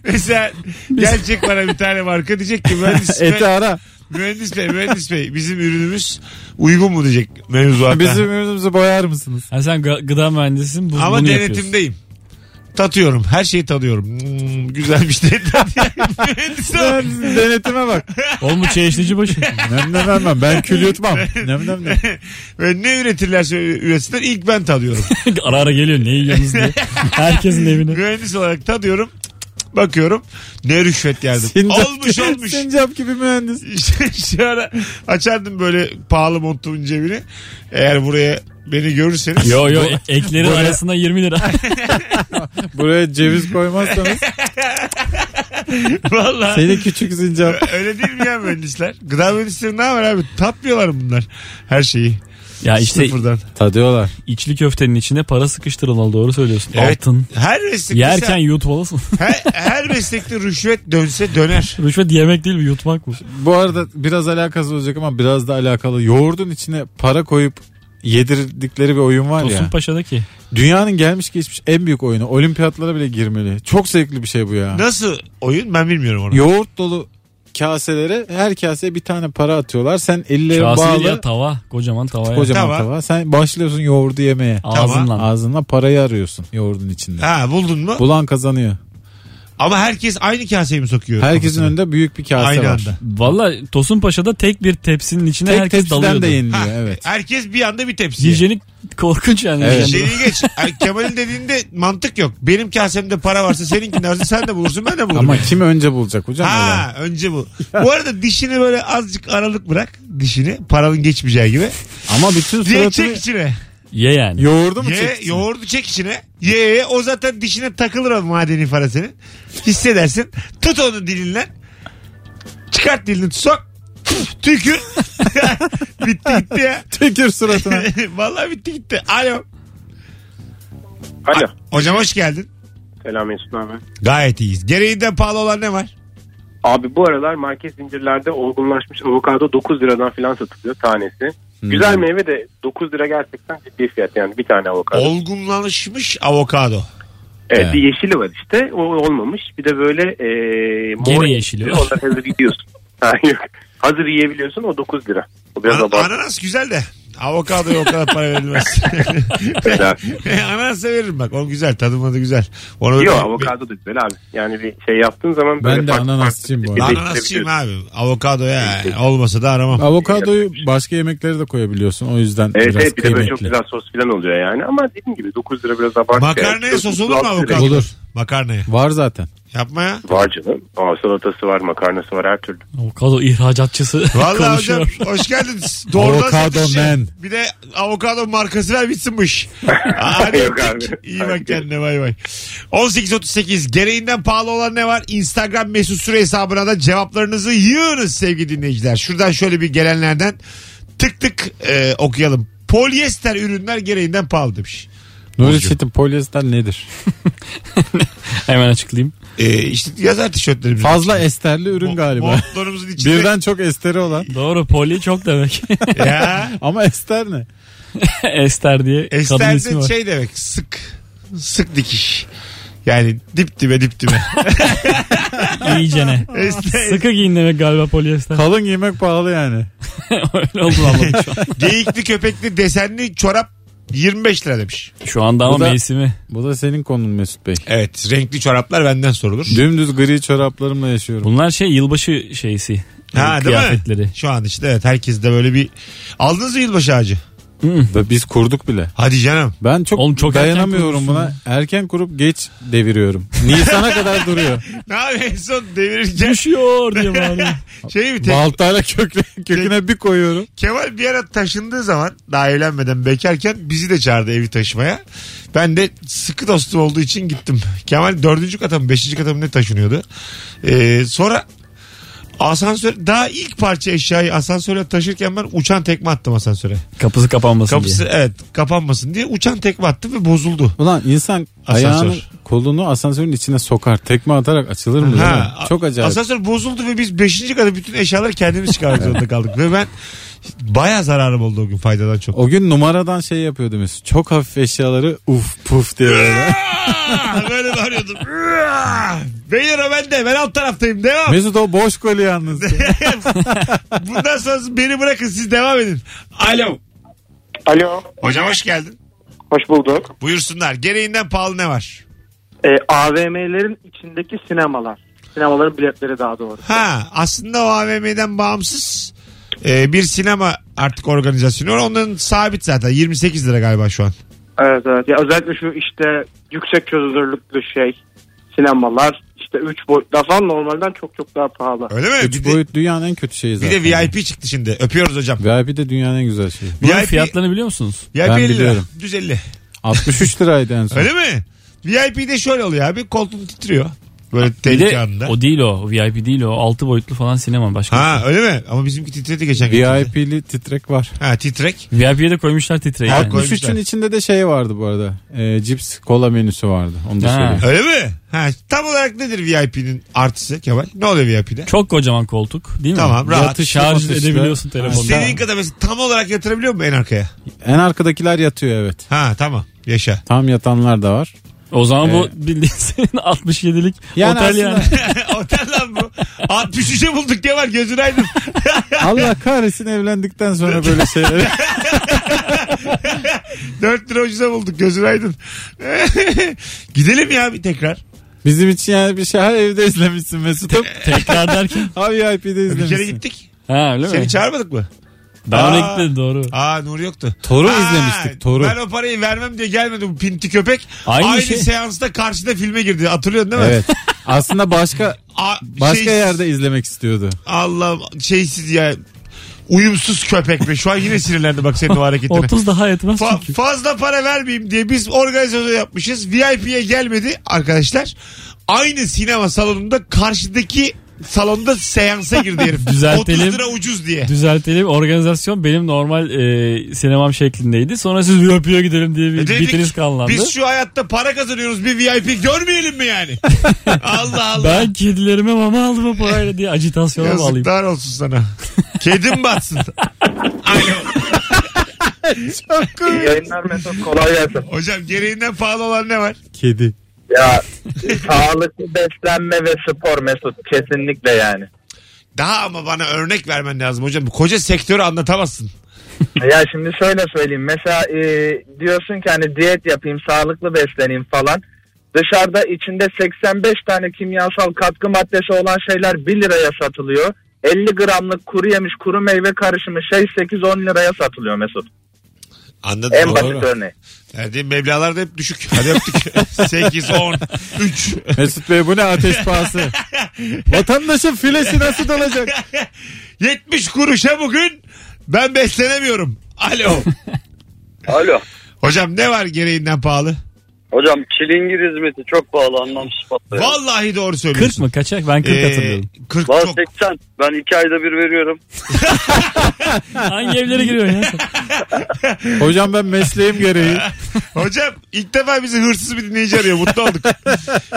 mesela gelecek bana bir tane marka diyecek ki mühendis. Eti ara. Mühendis bey bizim ürünümüz uygun mu diyecek mevzuata. Bizim ürünümüzü boyar mısınız? Ha, sen gıda mühendisisin. Ama denetimdeyim. Tatıyorum. Her şeyi tadıyorum. Güzelmiş dedi. Denetime bak. Oğlum bu çeşnici başı. Nem. Ben kül yutmam. Nem. Ve ne üretirlerse üretsinler ilk ben tadıyorum. ara geliyor ne yiyorsunuz diye. Herkesin evine. Mühendis olarak tadıyorum. Bakıyorum ne rüşvet geldi. Olmuş. Sincap gibi mühendis. Şu ara açardım böyle pahalı montumun cebini. Eğer buraya beni görürseniz. Yo eklerin buraya... arasında 20 lira. buraya ceviz koymazsanız. Vallahi. Seni küçük sincap. Öyle değil mi ya mühendisler? Gıda mühendisleri ne var abi? Tatmıyorlar mı bunlar her şeyi? Ya işte tadıyorlar. İçli köftenin içine para sıkıştırılmalı, doğru söylüyorsun. Evet. Altın. Yerken yutmalısın. Her meslekte rüşvet dönse döner. Rüşvet yemek değil mi, yutmak mı? Bu arada biraz alakasız olacak ama biraz da alakalı. Yoğurdun içine para koyup yedirdikleri bir oyun var Tosun ya. Tosun Paşa'daki. Dünyanın gelmiş geçmiş en büyük oyunu. Olimpiyatlara bile girmeli. Çok zevkli bir şey bu ya. Nasıl oyun ben bilmiyorum onu. Yoğurt dolu kaselere, her kaseye bir tane para atıyorlar. Sen elleri bağlı. Kaseye ya tava. Kocaman tava. Sen başlıyorsun yoğurdu yemeye. Ağzınla parayı arıyorsun yoğurdun içinde. Ha, buldun mu? Bulan kazanıyor. Ama herkes aynı kaseye mi sokuyor? Herkesin önünde büyük bir kase aynı var. Anda. Vallahi Tosun Paşa'da tek bir tepsinin içine tek herkes dalıyordu. Tek tepsiden de yeniliyor, evet. Herkes bir anda bir tepsi. Hijyenik korkunç yani. Evet. Hijyeniği geç. Kemal'in dediğinde mantık yok. Benim kasemde para varsa seninkinde varsa sen de bulursun, ben de bulurum. Ama kim önce bulacak hocam? Ha, önce bu. Bu arada dişini böyle azıcık aralık bırak. Dişini paranın geçmeyeceği gibi. Ama bütün suratını... Çek içine. Ye yani. Yoğurdu mu çek? Yoğurdu çek içine. Ye. O zaten dişine takılır o madeni para senin. Hissedersin. Tut onu dilinden. Çıkart dilini, sok. Tükür. bitti gitti ya. Tükür suratına. Vallahi bitti gitti. Alo. Hocam hoş geldin. Selam Mesut abi. Gayet iyiyiz. Gereğinden pahalı olan ne var? Abi bu aralar market zincirlerde olgunlaşmış avokado 9 liradan filan satılıyor tanesi. Güzel meyve de 9 lira gerçekten ciddi fiyat yani bir tane avokado. Olgunlaşmış avokado. Evet, yani. Bir yeşili var işte, o olmamış. Bir de böyle mor yeşili. Ondan hazır yiyorsun. Hazır yiyebiliyorsun, o 9 lira. O biraz ananas güzel de avokadoya o kadar para verilmez. Ananasa veririm bak, o güzel, tadıma da güzel. Yok, avokado da güzel abi. Yani bir şey yaptığın zaman böyle ben de ananasçıyım bu arada. Ananasçıyım abi. Avokadoya olmasa da aramam. Avokadoyu başka yemeklere de koyabiliyorsun, o yüzden evet, biraz kıymetli. Evet, bir de böyle çok güzel sos falan oluyor yani. Ama dediğim gibi 9 lira biraz abartı. Makarnaya sos olur mu avokado? Olur. Makarnaya. Var zaten. Yapma ya. Var canım. Aa, salatası var, makarnası var, her türlü. Avokado ihracatçısı. Vallahi hocam hoş geldiniz. Avokado men. Bir de avokado markası ver, bitsin bu iş. İyi bak kendine, bay bay. 18.38 gereğinden pahalı olan ne var? Instagram Mesut Süre hesabına da cevaplarınızı yığınız sevgili dinleyiciler. Şuradan şöyle bir gelenlerden tık okuyalım. Polyester ürünler gereğinden pahalı demiş. Nuri Çetin, polyester nedir? Hemen açıklayayım. İşte yazar tişörtlerimiz. Fazla esterli ürün galiba. Montlarımızın içinde. Birden çok esteri olan. Doğru, poli çok demek. Ya. Ama ester ne? Ester diye ester kadın ismi var. Ester de şey demek, sık dikiş. Yani dip dibe. İyicene. Sıkı giyin demek galiba polyester. Kalın giymek pahalı yani. Öyle oldu anladım şu an. Geyikli, köpekli, desenli çorap 25 lira demiş. Şu anda ama mevsimi. Bu da senin konun Mesut Bey. Evet, renkli çoraplar benden sorulur. Dümdüz gri çoraplarımla yaşıyorum. Bunlar yılbaşı şeysi. Ha, kıyafetleri. Değil mi? Şu an işte evet, herkes de böyle bir... Aldınız mı yılbaşı ağacı? Biz kurduk bile. Hadi canım. Ben çok dayanamıyorum buna. Ya. Erken kurup geç deviriyorum. Nisan'a kadar duruyor. Ne abi en son devirirken. Düşüyor diye bari. Baltayla köküne bir koyuyorum. Kemal bir ara taşındığı zaman, daha evlenmeden bekarken bizi de çağırdı evi taşımaya. Ben de sıkı dostum olduğu için gittim. Kemal 4. kata mı 5. kata mı ne taşınıyordu. Sonra... Asansör, daha ilk parça eşyayı asansöre taşırken ben uçan tekme attım asansöre. Kapısı kapanmasın diye. Evet, kapanmasın diye uçan tekme attım ve bozuldu. Ulan insan ayağını, kolunu asansörün içine sokar. Tekme atarak açılır mı? Ha, çok acayip. Asansör bozuldu ve biz 5. kata bütün eşyaları kendimiz çıkarmak zorunda kaldık. Ve ben bayağı zararım oldu o gün, faydadan çok. O gün numaradan şey yapıyordum Mesut. Çok hafif eşyaları uf puf diye böyle. Böyle bağırıyordum. Beyler o bende. Ben alt taraftayım. Devam. Mesut o boş golü yalnız. Bundan sonra beni bırakın, siz devam edin. Alo. Alo. Hocam hoş geldin. Hoş bulduk. Buyursunlar. Gereğinden pahalı ne var? AVM'lerin içindeki sinemalar. Sinemaların biletleri daha doğru. Ha, aslında o AVM'den bağımsız bir sinema artık organizasyonu. Onların sabit zaten. 28 lira galiba şu an. Evet evet. Ya özellikle şu işte yüksek çözünürlüklü sinemalar işte 3 boyutlu falan normalden çok çok daha pahalı. Öyle mi? 3 boyut dünyanın en kötü şeyi zaten. Bir de VIP çıktı şimdi. Öpüyoruz hocam. VIP de dünyanın en güzel şeyi. Bunun fiyatlarını biliyor musunuz? VIP ben 50 biliyorum. Lira. 150. 63 liraydı en son. Öyle mi? VIP'de şöyle oluyor abi. Koltuğun titriyor. Böyle tehlike anında. O değil o. VIP değil o. 6 boyutlu falan sinema başka. Ha şey. Öyle mi? Ama bizimki titredi geçen gün. VIP'li titrek var. Ha titrek. VIP'ye de koymuşlar titreği. Ha yani. Koymuşlar. 3'ün içinde de şey vardı bu arada. Cips, kola menüsü vardı. Onu da söyleyeyim. Öyle mi? Ha, tam olarak nedir VIP'nin artısı Kemal? Ne oluyor VIP'de? Çok kocaman koltuk değil mi? Tamam rahat. Yatış, şarj edebiliyorsun telefonda. Senin kadar mesela tam olarak yatırabiliyor musun en arkaya? En arkadakiler yatıyor evet. Ha tamam yaşa. Tam yatanlar da var. O zaman bu bildiğin senin 67'lik yani otel aslında... yani. Otel lan bu. 63'e bulduk Kemal, gözün aydın. Allah kahretsin evlendikten sonra böyle şeyleri. 4 lira ucuza bulduk, gözün aydın. Gidelim ya bir tekrar. Bizim için yani bir şey her evde izlemişsin Mesut'um. Tekrar derken? Abi VIP'de izlemişsin. Bir kere gittik. Ha öyle mi? Seni çağırmadık mı? Daha renkli doğru. Nuri yoktu. Toru izlemiştik Toru. Ben o parayı vermem diye gelmedi bu pinti köpek. Aynı şey. Seansta karşıda filme girdi. Hatırlıyorsun değil mi? Evet. Aslında başka yerde izlemek istiyordu. Allah'ım şeysiz ya. Uyumsuz köpek be. Şu an yine sinirlendi bak senin o hareketine. 30 daha yetmez çünkü. Fazla para vermeyeyim diye biz organizasyon yapmışız. VIP'ye gelmedi arkadaşlar. Aynı sinema salonunda karşıdaki salonda seansa girdi herif. 30 lira ucuz diye. Düzeltelim. Organizasyon benim normal sinemam şeklindeydi. Sonra siz VIP'ye gidelim diye bir bitiriz kanlandı. Biz şu hayatta para kazanıyoruz, bir VIP görmeyelim mi yani? Allah Allah. Ben kedilerime mama aldım o parayla diye agitasyona mı alayım? Yazıklar olsun sana. Kedim batsın. Alo. Çok komik. Yayınlar Mesut, kolay gelsin. Hocam gereğinden pahalı olan ne var? Kedi. Ya sağlıklı beslenme ve spor Mesut, kesinlikle yani. Daha ama bana örnek vermen lazım hocam. Koca sektörü anlatamazsın. Ya şimdi şöyle söyleyeyim. Mesela diyorsun ki hani diyet yapayım, sağlıklı besleneyim falan. Dışarıda içinde 85 tane kimyasal katkı maddesi olan şeyler 1 liraya satılıyor. 50 gramlık kuru yemiş, kuru meyve karışımı şey 8-10 liraya satılıyor Mesut. Anladım. En basit örneği. Yani meblağlar da hep düşük. Hadi yaptık. 8, 10, 3. Mesut Bey bu ne ateş pahası? Vatandaşın filesi nasıl dolacak? 70 kuruşa bugün ben beslenemiyorum. Alo. Alo. Hocam ne var gereğinden pahalı? Hocam çilingir hizmeti çok pahalı, anlamsız patlıyor. Vallahi doğru söylüyorsun. 40 mı kaçak? Ben 40 hatırlıyorum. 40 ben çok. 80. Ben 2 ayda bir veriyorum. Hangi evlere giriyorsun ya? Hocam ben mesleğim gereği. Hocam ilk defa bizi hırsız bir dinleyici arıyor. Mutlu olduk.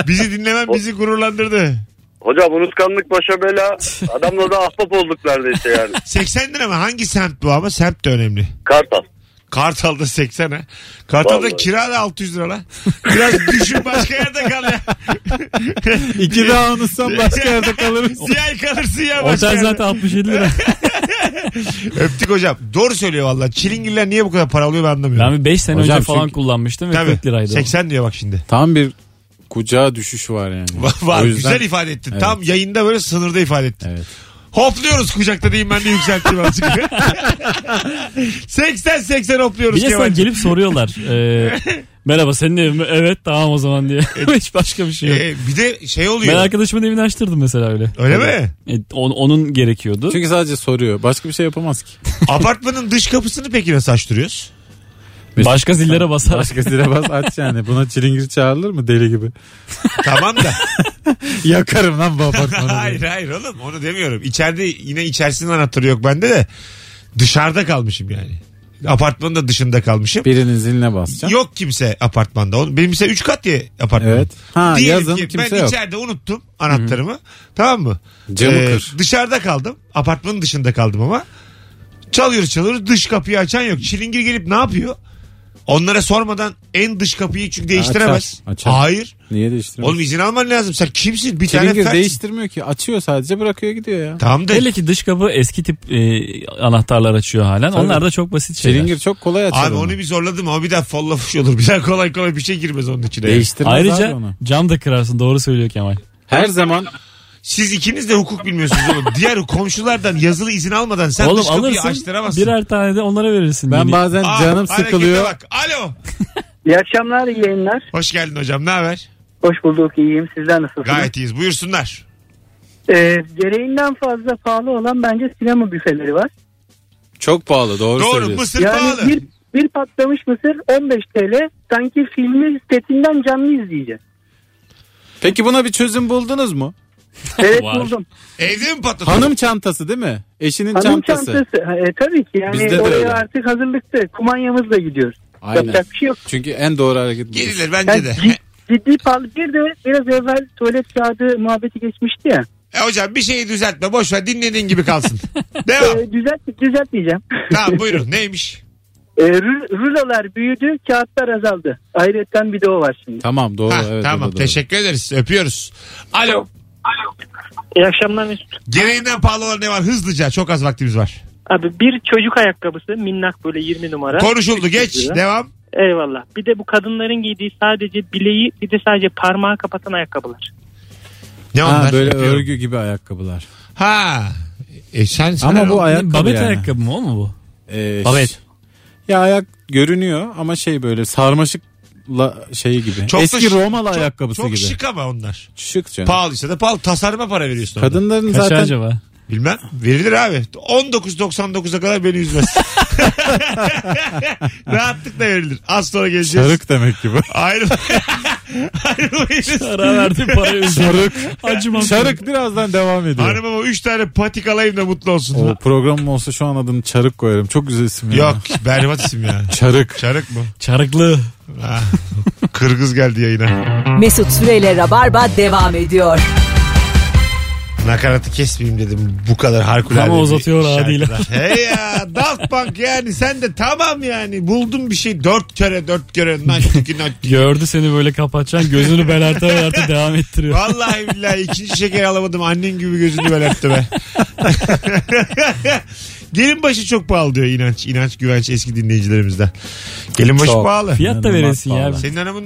Bizi dinlemen bizi gururlandırdı. Hocam unutkanlık başa bela. Adamla da ahbap olduk neredeyse yani. 80 lira mı? Hangi semt bu ama? Semt de önemli. Kartal. Kartal'da 80 ha. Kartal'da vallahi. Kira da 600 lira lan. Biraz düşün, başka yerde kal ya. 2 daha unutsan başka yerde kalırız. Siyah kalırsın ya başka yerde. Otel zaten 67 lira. Öptük hocam. Doğru söylüyor valla. Çilingirler niye bu kadar para alıyor ben anlamıyorum. Ben 5 sene hocam önce falan kullanmıştım ve 40 liraydı. 80 diyor bak şimdi. Tam bir kucağa düşüş var yani. Var, yüzden... Güzel ifade ettin. Evet. Tam yayında böyle sınırda ifade ettin. Evet. Hopluyoruz kucakta diyeyim ben de yükselttim azıcık. 80-80 hopluyoruz Kemal'cim. Bir de gelip soruyorlar. Merhaba senin evin mi? Evet tamam o zaman diye. Hiç başka bir şey yok. Bir de şey oluyor. Ben arkadaşımın evini açtırdım mesela öyle. Öyle mi? Onun gerekiyordu. Çünkü sadece soruyor. Başka bir şey yapamaz ki. Apartmanın dış kapısını peki nasıl açtırıyoruz? Başka zillere basar. Başka zillere bas aç yani. Buna çilingir çağırılır mı deli gibi? Tamam da. Yakarım lan bu apartmanı. Hayır oğlum onu demiyorum. İçeride yine içerisinin anahtarı yok bende de. Dışarıda kalmışım yani. Apartmanın da dışında kalmışım. Birinin ziline basacağım. Yok kimse apartmanda. Benim ise 3 kat diye apartman. Evet. Ha, yazın ki, kimse ben yok. Ben içeride unuttum anahtarımı. Hı-hı. Tamam mı? Camı kır. Dışarıda kaldım. Apartmanın dışında kaldım ama. Çalıyoruz. Dış kapıyı açan yok. Çilingir gelip ne yapıyor? Onlara sormadan en dış kapıyı çünkü değiştiremez. Açar. Hayır. Niye değiştiremez? Oğlum izin alman lazım. Sen kimsin? Bir çilingir tane fersin. Değiştirmiyor ki. Açıyor sadece bırakıyor gidiyor ya. Tamam da. Hele ki dış kapı eski tip anahtarlar açıyor halen. Tabii. Onlar da çok basit şeyler. Çilingir çok kolay açıyor. Abi onu bir zorladım ama bir daha fallafuş olur. Bir daha kolay bir şey girmez onun içine. Değiştirmez yani. Ayrıca cam da kırarsın. Doğru söylüyor Kemal. Her zaman... Siz ikiniz de hukuk bilmiyorsunuz oğlum. Diğer komşulardan yazılı izin almadan sen oğlum, dış kapıyı açtıramazsın. Birer tane de onlara verirsin. Ben bazen canım sıkılıyor. Bak. Alo. İyi akşamlar, iyi yayınlar. Hoş geldin hocam, ne haber? Hoş bulduk, iyiyim. Sizler nasılsınız? Gayet iyiyiz, buyursunlar. Gereğinden fazla pahalı olan bence sinema büfeleri var. Çok pahalı, doğru söylüyorsun. Mısır yani pahalı. Bir patlamış mısır 15 TL. Sanki filmi setinden canlı izleyeceğiz. Peki buna bir çözüm buldunuz mu? Evet buldum. Evde mi patladı? Hanım çantası değil mi? Eşinin çantası. Hanım çantası. Tabii ki yani oraya artık hazırlıklı kumanyamızla gidiyoruz. Aynen. Yapacak bir şey yok. Çünkü en doğru hareket. Gerilir bence yani de. Ciddi pahalı. Bir de biraz evvel tuvalet kağıdı muhabbeti geçmişti ya. Hocam bir şeyi düzeltme boşver dinlediğin gibi kalsın. Devam. Düzeltmeyeceğim. Tamam buyurun neymiş? Rulolar büyüdü, kağıtlar azaldı. Ayrıca bir de o var şimdi. Tamam doğru. Evet, tamam doğru. Teşekkür ederiz öpüyoruz. Alo. İyi akşamlar Mesut. Gereğinden pahalı olan ne var? Hızlıca çok az vaktimiz var. Abi bir çocuk ayakkabısı minnak böyle 20 numara. Konuşuldu geç devam. Eyvallah. Bir de bu kadınların giydiği sadece bileği bir de sadece parmağı kapatan ayakkabılar. Ne onlar? Böyle yapıyorum. Örgü gibi ayakkabılar. Ha. Sen ama bu ayakkabı babet yani. Ayakkabı mı o mu bu? Babet. Ya ayak görünüyor ama şey böyle sarmaşık. Şeyi gibi. Çok eski Romalı ayakkabısı çok gibi. Çok şık ama onlar. Şık canım. Pahalıysa da pahalı. Tasarıma para veriyorsun. Kadınların kaç zaten. Kaç acaba? Bilmem. Verilir abi. 19.99'a kadar beni üzmez. Rahatlıkla verilir. Az sonra geleceğiz. Şarık demek ki bu. Ayrılmayız. Şara verdim parayı üzmez. Şarık birazdan devam ediyor. Hanım ama 3 tane patik alayım da mutlu olsun. O programım olsa şu an adını Çarık koyarım. Çok güzel isim ya. Yok berbat isim ya. Çarık. Çarık mı? Çarıklı. Kırgız geldi yayına. Mesut Süre ile Rabarba devam ediyor. Nakaratı kesmeyeyim dedim. Bu kadar harikulade. Ama uzatıyor adiyle. Hey ya Daft Punk yani sen de tamam yani. Buldun bir şey dört kere. Gördü seni böyle kapatacaksın. Gözünü belerte devam ettiriyor. Vallahi billahi ikinci şeker alamadım. Annen gibi gözünü belertti be. Gelinbaşı çok pahalı diyor inanç güvenç eski dinleyicilerimizden. Gelinbaşı çok pahalı. Fiyat da veresin ya. Senin hanımın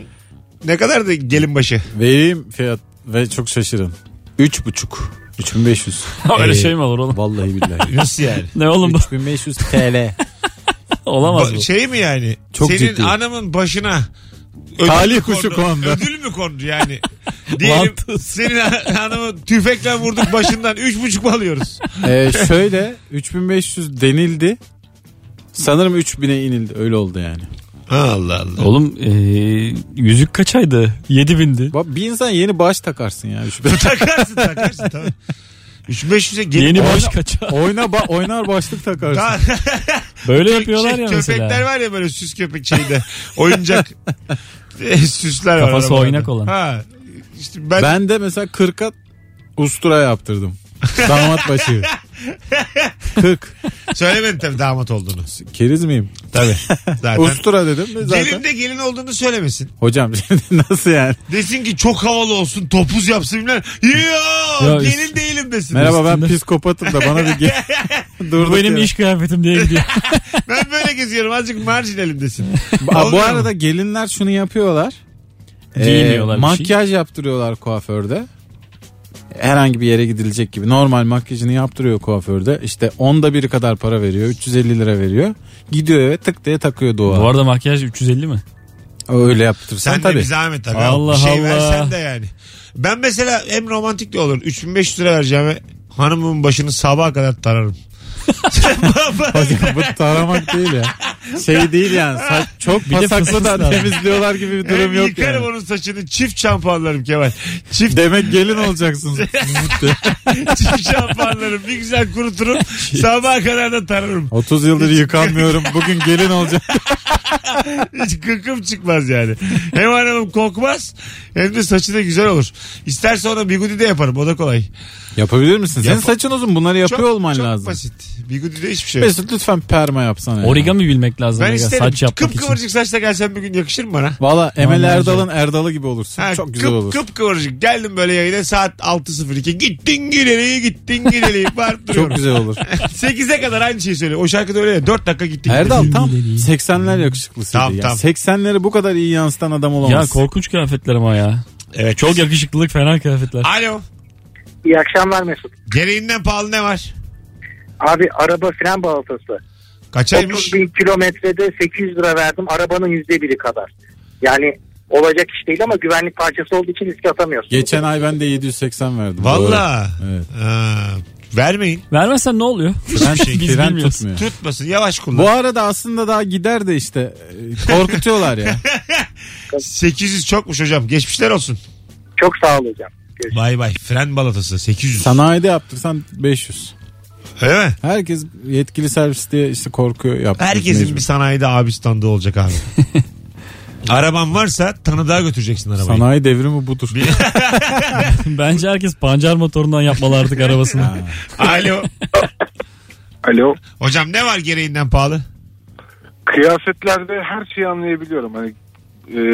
ne kadardı gelinbaşı? Vereyim fiyat ve çok şaşırın. 3,5. 3500. Öyle şey mi olur oğlum? Vallahi billahi. Nasıl yani? Ne oğlum bu? 3500 TL. Olamaz bu. Şey mi yani? Çok senin ciddi. Anamın başına talih kuşu kondu. Ödül mü kondu yani? Diyelim senin anamı tüfekle vurduk başından 3,5 mu alıyoruz? Şöyle 3500 denildi. Sanırım 3000'e inildi. Öyle oldu yani. Allah Allah. Oğlum yüzük kaçaydı? 7000'di. Bir insan yeni bağış takarsın ya. takarsın tamam. 3500'e gelip yeni bağış kaçar. Oynar başlık takarsın. Böyle yapıyorlar ya mesela. Köpekler var ya böyle süs köpek şeyde. Oyuncak süsler var. Kafası oynak olan. Ha, işte ben de mesela 40'a ustura yaptırdım. Damat başı. 40. Söylemedin tabii damat olduğunu. Keriz miyim? Tabii. Zaten. Ustura dedim. Zaten. Gelin de gelin olduğunu söylemesin. Hocam nasıl yani? Desin ki çok havalı olsun topuz yapsın. Yo gelin değilim desin. Merhaba üstünde. Ben psikopatım da bana bir gel. Bu benim ya. İş kıyafetim diye gidiyor. Ben böyle geziyorum azıcık marjinalim desin. Bu arada gelinler şunu yapıyorlar. Makyaj yaptırıyorlar kuaförde. herhangi bir yere gidilecek gibi normal makyajını yaptırıyor kuaförde. İşte 1/10 kadar para veriyor. 350 lira veriyor. Gidiyor eve tık diye takıyor Doğan. Bu arada makyaj 350 mi? Öyle yaptırırsan sen tabii. Sen de bir zahmet tabii. Allah bir şey Allah. Versen de yani. Ben mesela hem romantik de olur. 3500 lira vereceğime hanımın başını sabaha kadar tararım. Hocam bu taramak değil ya. Şey değil yani. Saç çok pasaklı da temizliyorlar gibi bir durum yok yani. Yıkarım onun saçını. Çift şampuanlarım Kemal. Çift. Demek gelin olacaksınız. Çift şampuanlarım. Bir güzel kuruturum. Sabaha kadar da tararım. 30 yıldır yıkanmıyorum. Bugün gelin olacak. Hiç kıkım çıkmaz yani. Hem hanımım kokmaz hem de saçı da güzel olur. İsterse ona bigudi de yaparım. O da kolay. Yapabilir misin? Senin saçın uzun. Bunları yapıyor çok, olman çok lazım. Çok basit. Bigudi de hiçbir şey yok. Mesut lütfen perma yapsana. Origami ya. Bilmek lazım. Ben isterim. Saç kıpkıvırcık saçla gelsen bir gün yakışır mı bana? Valla Emel Erdal'ın Erdal'ı gibi olursun. Ha, çok güzel olur. Kıpkıvırcık. Geldim böyle yayına saat 6.02. Gittin gideli gittin gideli. Çok güzel olur. 8'e kadar aynı şeyi söylüyor. O şarkıda öyle ya. 4 dakika gittin gideli. Erdal tam 80'ler yakışıklısıydı. Tam. 80'leri bu kadar iyi yansıtan adam olamaz. Ya korkunç kıyafetler ama ya. Evet. Çok yakışıklılık fena kıyafetler. Alo. İyi akşamlar Mesut. Gereğinden pahalı ne var? Abi araba fren balatası. Kaçaymış? 30 bin kilometrede 800 lira verdim. Arabanın %1'i kadar. Yani olacak iş değil ama güvenlik parçası olduğu için riske atamıyorsun. Geçen ay ben de 780 verdim. Valla. Evet. Vermeyin. Vermezsen ne oluyor? Fren tutmuyor. Tutmasın, yavaş kullan. Bu arada aslında daha gider de işte. Korkutuyorlar ya. 800 çokmuş hocam. Geçmişler olsun. Çok sağ ol hocam. Bay bay. Fren balatası 800. Sanayide yaptırsan 500. Öyle mi? Herkes yetkili servis diye işte korkuyor. Yaptırıyor. Herkesin mecbur. Bir sanayide abi standı olacak abi. Araban varsa tanıdığa götüreceksin arabayı. Sanayi devrimi budur. Bence herkes pancar motorundan yapmalı artık arabasını. Alo. Alo. Hocam ne var gereğinden pahalı? Kıyafetlerde her şeyi anlayabiliyorum. Hani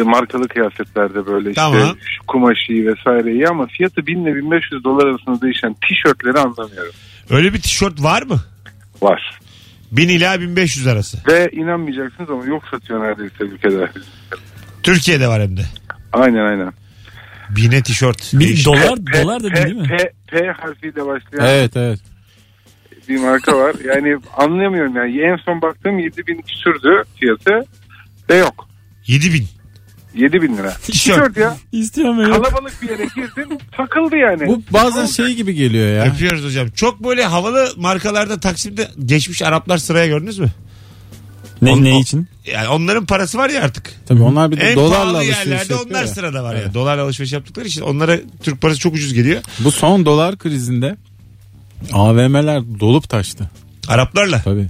markalı kıyafetlerde böyle tamam. İşte kumaşıyı vesaireyi ama fiyatı 1000 ile 1500 dolar arasında değişen tişörtleri anlamıyorum. Öyle bir tişört var mı? Var. 1000 ila 1500 arası. Ve inanmayacaksınız ama yok satıyor neredeyse ülkede. Türkiye'de var hem de. Aynen. 1000'e tişört. Dolar da değil mi? P harfiyle başlayan. Evet. Bir marka var. Yani anlayamıyorum yani. En son baktığım 7000 küsürdü fiyatı. Ve yok. 7.000 lira. Tişört ya. İstiyorum ya. Kalabalık bir yere girdin takıldı yani. Bu bazen şey gibi geliyor ya. Yapıyoruz hocam. Çok böyle havalı markalarda Taksim'de geçmiş Araplar sıraya gördünüz mü? Ne için? Yani onların parası var ya artık. Tabii onlar bir de dolarla alışveriş yapıyor. Onlar ya. Sırada var evet. Ya. Dolarla alışveriş yaptıkları için onlara Türk parası çok ucuz geliyor. Bu son dolar krizinde AVM'ler dolup taştı. Araplarla? Tabii.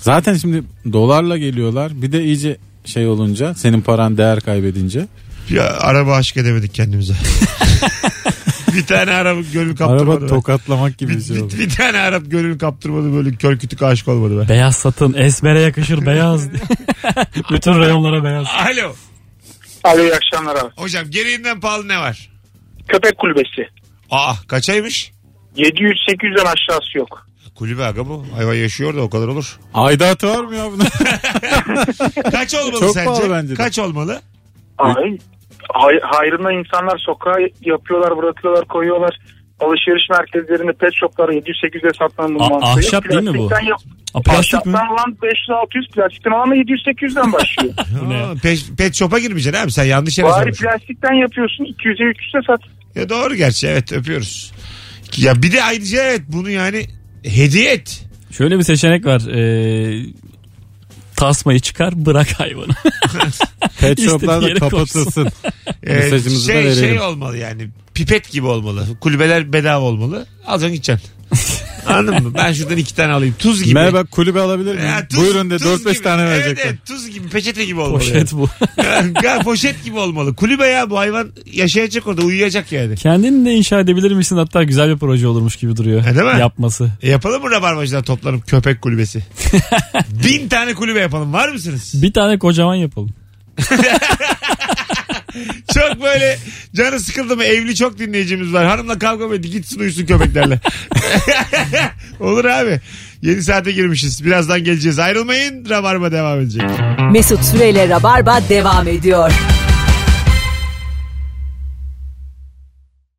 Zaten şimdi dolarla geliyorlar. Bir de iyice şey olunca senin paran değer kaybedince ya araba aşık edemedik kendimize. Bir tane Arap gönül kaptırmadı. Araba tokatlamak gibi bir şey oldu. Bir tane Arap gönül kaptırmadı böyle kör kütük aşık olmadı be. Beyaz satın esmere yakışır beyaz. Bütün rayonlara beyaz. Alo. Alo iyi akşamlar abi. Hocam gereğinden pahalı ne var? Köpek kulübesi. Aa kaçaymış? 700-800'den aşağısı yok. Kulübe aga bu. Hayvan yaşıyor da o kadar olur. Aidatı var mı ya bunun? Kaç olmalı çok sence? Kaç olmalı? Hayrına insanlar sokağa yapıyorlar, bırakıyorlar, koyuyorlar. Alışveriş merkezlerinde pet shoplara 700-800'e satılan mantığı. Ahşap değil mi bu? Ahşaptan olan 500-600 plastikten ama 700-800'den başlıyor. Pet shop'a girmeyeceksin abi sen yanlış yere sormuşsun. Bari plastikten yapıyorsun 200-300'e sat. Ya doğru gerçi evet öpüyoruz. Ya bir de ayrıca evet bunu yani hediye et. Şöyle bir seçenek var. Tasmayı çıkar bırak hayvanı. Pet shop'lar da kapatılsın. Mesajımızı da verelim. Şey olmalı yani pipet gibi olmalı. Kulübeler bedava olmalı. Alacaksın gideceksin. Anladın mı? Ben şuradan 2 tane alayım. Tuz gibi. Merhaba kulübe alabilir miyim? Tuz, buyurun de 4-5 tane verecekler. Evet tuz gibi peçete gibi olmalı. Poşet yani. Bu. Yani, poşet gibi olmalı. Kulübe ya bu hayvan yaşayacak orada uyuyacak yani. Kendini de inşa edebilir misin? Hatta güzel bir proje olurmuş gibi duruyor. Değil mi? Yapması. Yapalım mı Rabarbacılar toplanıp köpek kulübesi? 1000 tane kulübe yapalım. Var mısınız? Bir tane kocaman yapalım. Çok böyle canı sıkıldı mı evli çok dinleyicimiz var. Hanımla kavga mı etti gitsin uyusun köpeklerle. Olur abi. Yeni saate girmişiz. Birazdan geleceğiz. Ayrılmayın. Rabarba devam edecek. Mesut Süre ile Rabarba devam ediyor.